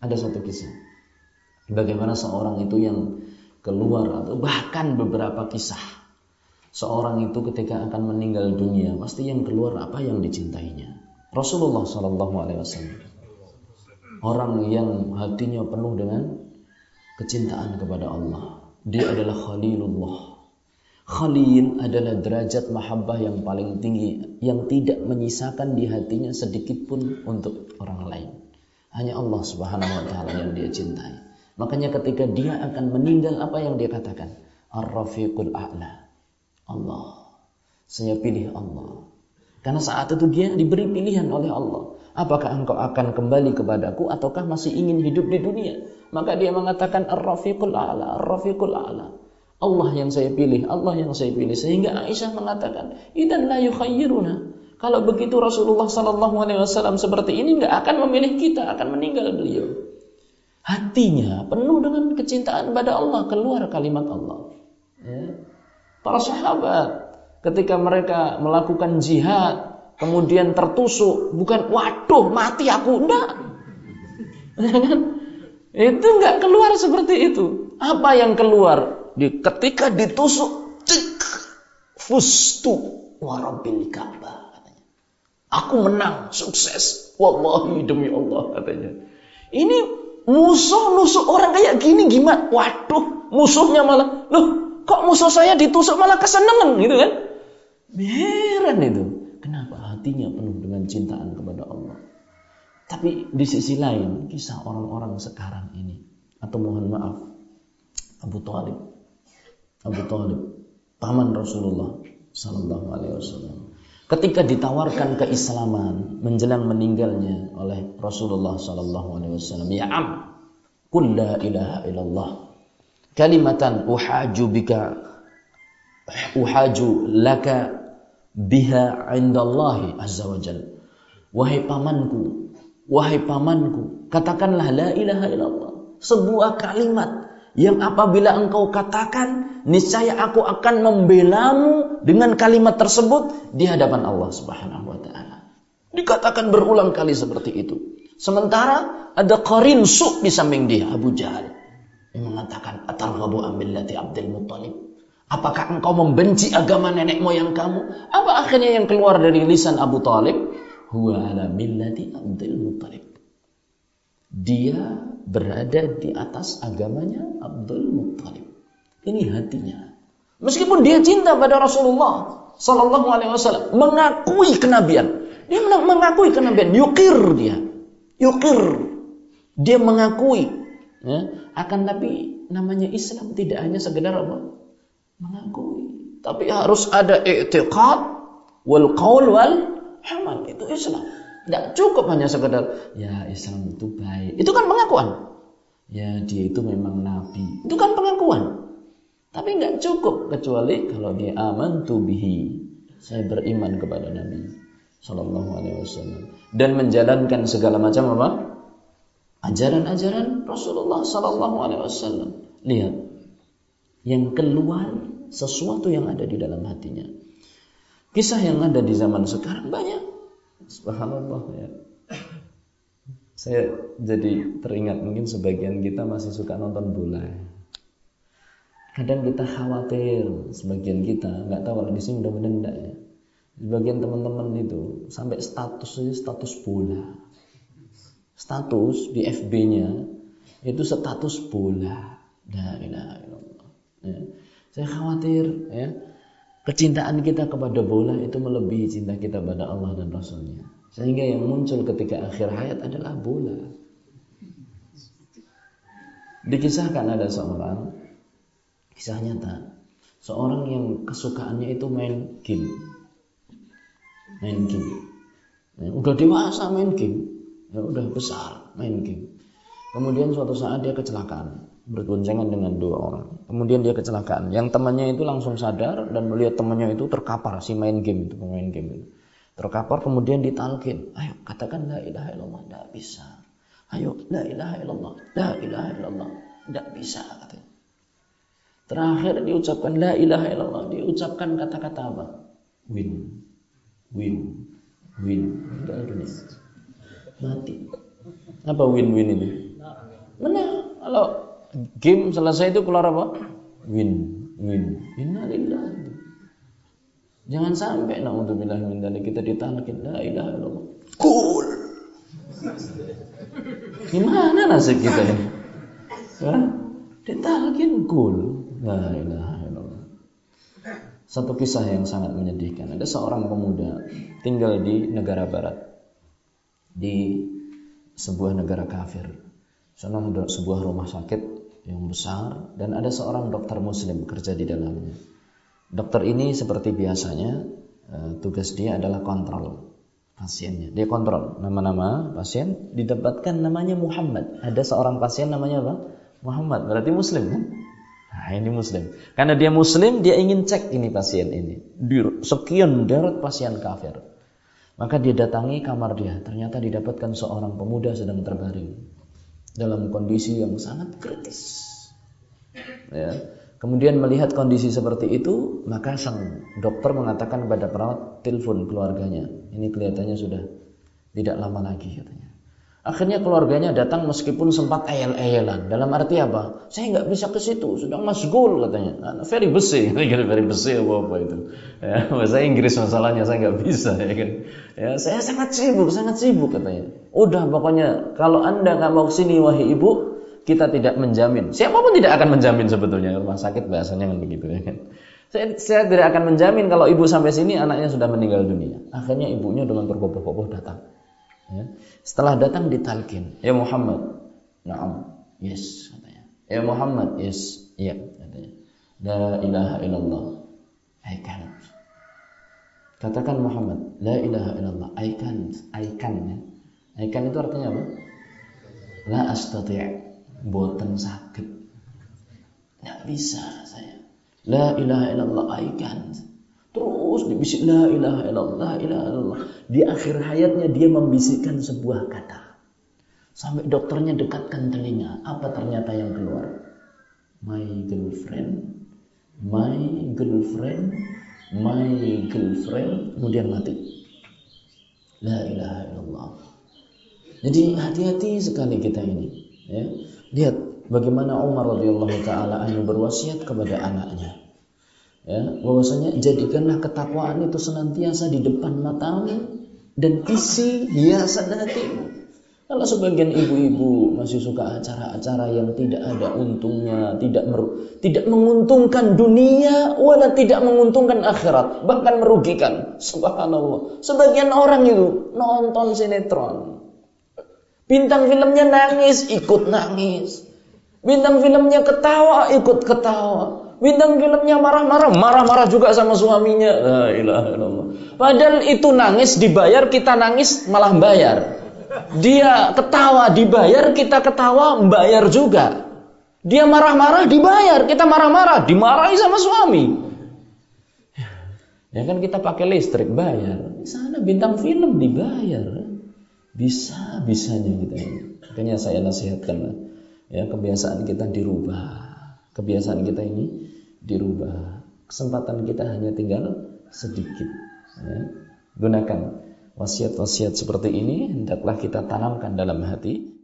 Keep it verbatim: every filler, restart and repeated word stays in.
Ada satu kisah bagaimana seorang itu yang keluar, atau bahkan beberapa kisah seorang itu ketika akan meninggal dunia pasti yang keluar apa yang dicintainya. Rasulullah shallallahu alaihi wasallam, orang yang hatinya penuh dengan kecintaan kepada Allah. Dia adalah Khalilullah. Khalil adalah derajat mahabbah yang paling tinggi, yang tidak menyisakan di hatinya sedikitpun untuk orang lain. Hanya Allah subhanahu wa ta'ala yang dia cintai. Makanya ketika dia akan meninggal, apa yang dia katakan? Ar-Rafiqul A'la, Allah. Saya pilih Allah. Karena saat itu dia diberi pilihan oleh Allah. Apakah engkau akan kembali kepadaku ataukah masih ingin hidup di dunia? Maka dia mengatakan Ar-Rafiqul A'la, Ar-Rafiqul A'la, Allah yang saya pilih, Allah yang saya pilih. Sehingga Aisyah mengatakan, idzan la yukhayyiruna. Kalau begitu Rasulullah shallallahu alaihi wasallam seperti ini tidak akan memilih kita, akan meninggal beliau. Hatinya penuh dengan kecintaan pada Allah, keluar kalimat Allah. Ya. Para sahabat, ketika mereka melakukan jihad, kemudian tertusuk, bukan waduh mati aku, tidak. Itu nggak keluar seperti itu. Apa yang keluar? Di, ketika ditusuk, cik, fustu warabil Ka'bah, katanya. Aku menang, sukses. Wallahi, demi Allah, katanya. Ini musuh nusuk orang kayak gini gimana? Waduh, musuhnya malah, loh, kok musuh saya ditusuk malah kesenangan gitu kan? Heran itu. Kenapa hatinya penuh dengan cintaan kepada Allah? Tapi di sisi lain, kisah orang-orang sekarang ini, atau mohon maaf, Abu Thalib. Abu Thalib, paman Rasulullah sallallahu alaihi wasallam, ketika ditawarkan keislaman menjelang meninggalnya oleh Rasulullah sallallahu alaihi wasallam, ya am, qul la ilaha illallah kalimatan uhaju bika uhaju laka biha 'indallahi azza wajalla. Wahai pamanku, wahai pamanku, katakanlah la ilaha illallah, sebuah kalimat yang apabila engkau katakan, niscaya aku akan membelamu dengan kalimat tersebut di hadapan Allah subhanahu wa ta'ala. Dikatakan berulang kali seperti itu. Sementara ada qarin su' di samping dia, Abu Jahal, yang mengatakan, atarghabu an millati Abdul Muttalib. Apakah engkau membenci agama nenek moyang kamu? Apa akhirnya yang keluar dari lisan Abu Thalib? Huwa ala millati Abdul Muttalib. Dia berada di atas agamanya Abdul Muttalib. Ini hatinya. Meskipun dia cinta pada Rasulullah sallallahu alaihi wasallam, mengakui kenabian. Dia mengakui kenabian, yukir dia. Yukir. Dia mengakui, ya, akan tapi namanya Islam tidak hanya sekedar apa? Mengakui, tapi harus ada i'tiqad wal qaul wal amal. Itu Islam. Tidak cukup hanya sekedar, ya Islam itu baik. Itu kan pengakuan. Ya dia itu memang Nabi. Itu kan pengakuan. Tapi tidak cukup kecuali kalau dia amantu bihi. Saya beriman kepada Nabi sallallahu alaihi wasallam dan menjalankan segala macam apa? Ajaran-ajaran Rasulullah sallallahu alaihi wasallam. Lihat, yang keluar sesuatu yang ada di dalam hatinya. Kisah yang ada di zaman sekarang banyak. Subhanallah, ya. Saya jadi teringat, mungkin sebagian kita masih suka nonton bola. Kadang kita khawatir, sebagian kita nggak tahu kalau di sini mudah-mudahan enggak ya. Sebagian teman-teman itu sampai statusnya status bola, status di F B-nya itu status bola. La ilaha illallah. Ya. Saya khawatir, ya. Kecintaan kita kepada bola itu melebihi cinta kita pada Allah dan Rasulnya. Sehingga yang muncul ketika akhir hayat adalah bola. Dikisahkan ada seorang, kisah nyata, seorang yang kesukaannya itu main game. Main game. Ya, udah dewasa main game. Ya, udah besar main game. Kemudian suatu saat dia kecelakaan, bergoncengan dengan dua orang. Kemudian dia kecelakaan. Yang temannya itu langsung sadar dan melihat temannya itu terkapar, si main game itu, pemain game itu. Terkapar, kemudian ditalkin. Ayo katakan la ilaha illallah, enggak bisa. Ayo la ilaha illallah, la ilaha illallah, enggak bisa katanya. Terakhir diucapkan la ilaha illallah, diucapkan kata-kata apa? Win. Win. Win. Mati. Apa win-win ini? menang. Kalau game selesai itu keluar apa? Win, win. Innalillahi. Jangan sampai naudzubillah min dzalik kita ditalakin la ilaha illallah. Cool. Gimana nasib kita ini? Hah? Ditalakin cool. La ilaha illallah. Satu kisah yang sangat menyedihkan. Ada seorang pemuda tinggal di negara barat. Di sebuah negara kafir. Sana ada sebuah rumah sakit yang besar dan ada seorang dokter muslim bekerja di dalamnya. Dokter ini seperti biasanya tugas dia adalah kontrol pasiennya. Dia kontrol nama-nama pasien, didapatkan namanya Muhammad. Ada seorang pasien namanya apa? Muhammad. Berarti muslim kan? Nah, ini muslim. Karena dia muslim, dia ingin cek ini pasien ini. Sekian deret pasien kafir. Maka dia datangi kamar dia. Ternyata didapatkan seorang pemuda sedang terbaring dalam kondisi yang sangat kritis, ya. Kemudian melihat kondisi seperti itu, maka sang dokter mengatakan kepada perawat, telepon keluarganya, ini kelihatannya sudah tidak lama lagi katanya. Akhirnya keluarganya datang meskipun sempat eyel-eyelan. Dalam arti apa? Saya nggak bisa ke situ, sedang masgul katanya. Very busy, very busy apa-apa itu, ya, bahasa Inggris masalahnya, saya nggak bisa, ya kan? Ya, saya sangat sibuk, sangat sibuk katanya. Udah pokoknya kalau Anda nggak mau kesini wahai ibu, kita tidak menjamin. Siapapun tidak akan menjamin sebetulnya. Rumah sakit bahasanya kan begitu, ya kan. Saya, saya tidak akan menjamin kalau ibu sampai sini anaknya sudah meninggal dunia. Akhirnya ibunya dengan tergopoh-gopoh datang. Ya. Setelah datang ditalkin, ya Muhammad, na'am, yes katanya. Ya Muhammad, yes, ya katanya. La ilaha illallah, I can't. Katakan Muhammad, la ilaha illallah, I can't, I can't, ya. Ikan itu artinya apa? La astati', boten sakit, nggak bisa saya. La ilaha illallah, ikan. Terus dibisik la ilaha illallah, la ilaha illallah. Di akhir hayatnya dia membisikkan sebuah kata. Sampai dokternya dekatkan telinga. Apa ternyata yang keluar? My girlfriend, my girlfriend, my girlfriend. Kemudian mati. La ilaha illallah. Jadi hati-hati sekali kita ini, ya. Lihat bagaimana Umar radhiyallahu taala anhu berwasiat kepada anaknya, ya, bahwasanya jadikanlah ketakwaan itu senantiasa di depan matamu dan isi hiasan hatimu. Kalau sebagian ibu-ibu masih suka acara-acara yang tidak ada untungnya, tidak meru- tidak menguntungkan dunia, wala tidak menguntungkan akhirat, bahkan merugikan. Subhanallah. Sebagian orang itu nonton sinetron. Bintang filmnya nangis, ikut nangis. Bintang filmnya ketawa, ikut ketawa. Bintang filmnya marah-marah, marah-marah juga sama suaminya. La ilaha illallah. Padahal itu nangis dibayar, kita nangis malah bayar. Dia ketawa dibayar, kita ketawa bayar juga. Dia marah-marah dibayar, kita marah-marah dimarahi sama suami. Ya kan kita pakai listrik bayar. Di sana bintang film dibayar. Bisa-bisanya kita ini. Makanya saya nasihatkan, ya, kebiasaan kita dirubah. Kebiasaan kita ini dirubah. Kesempatan kita hanya tinggal sedikit, ya. Gunakan wasiat-wasiat seperti ini, hendaklah kita tanamkan dalam hati.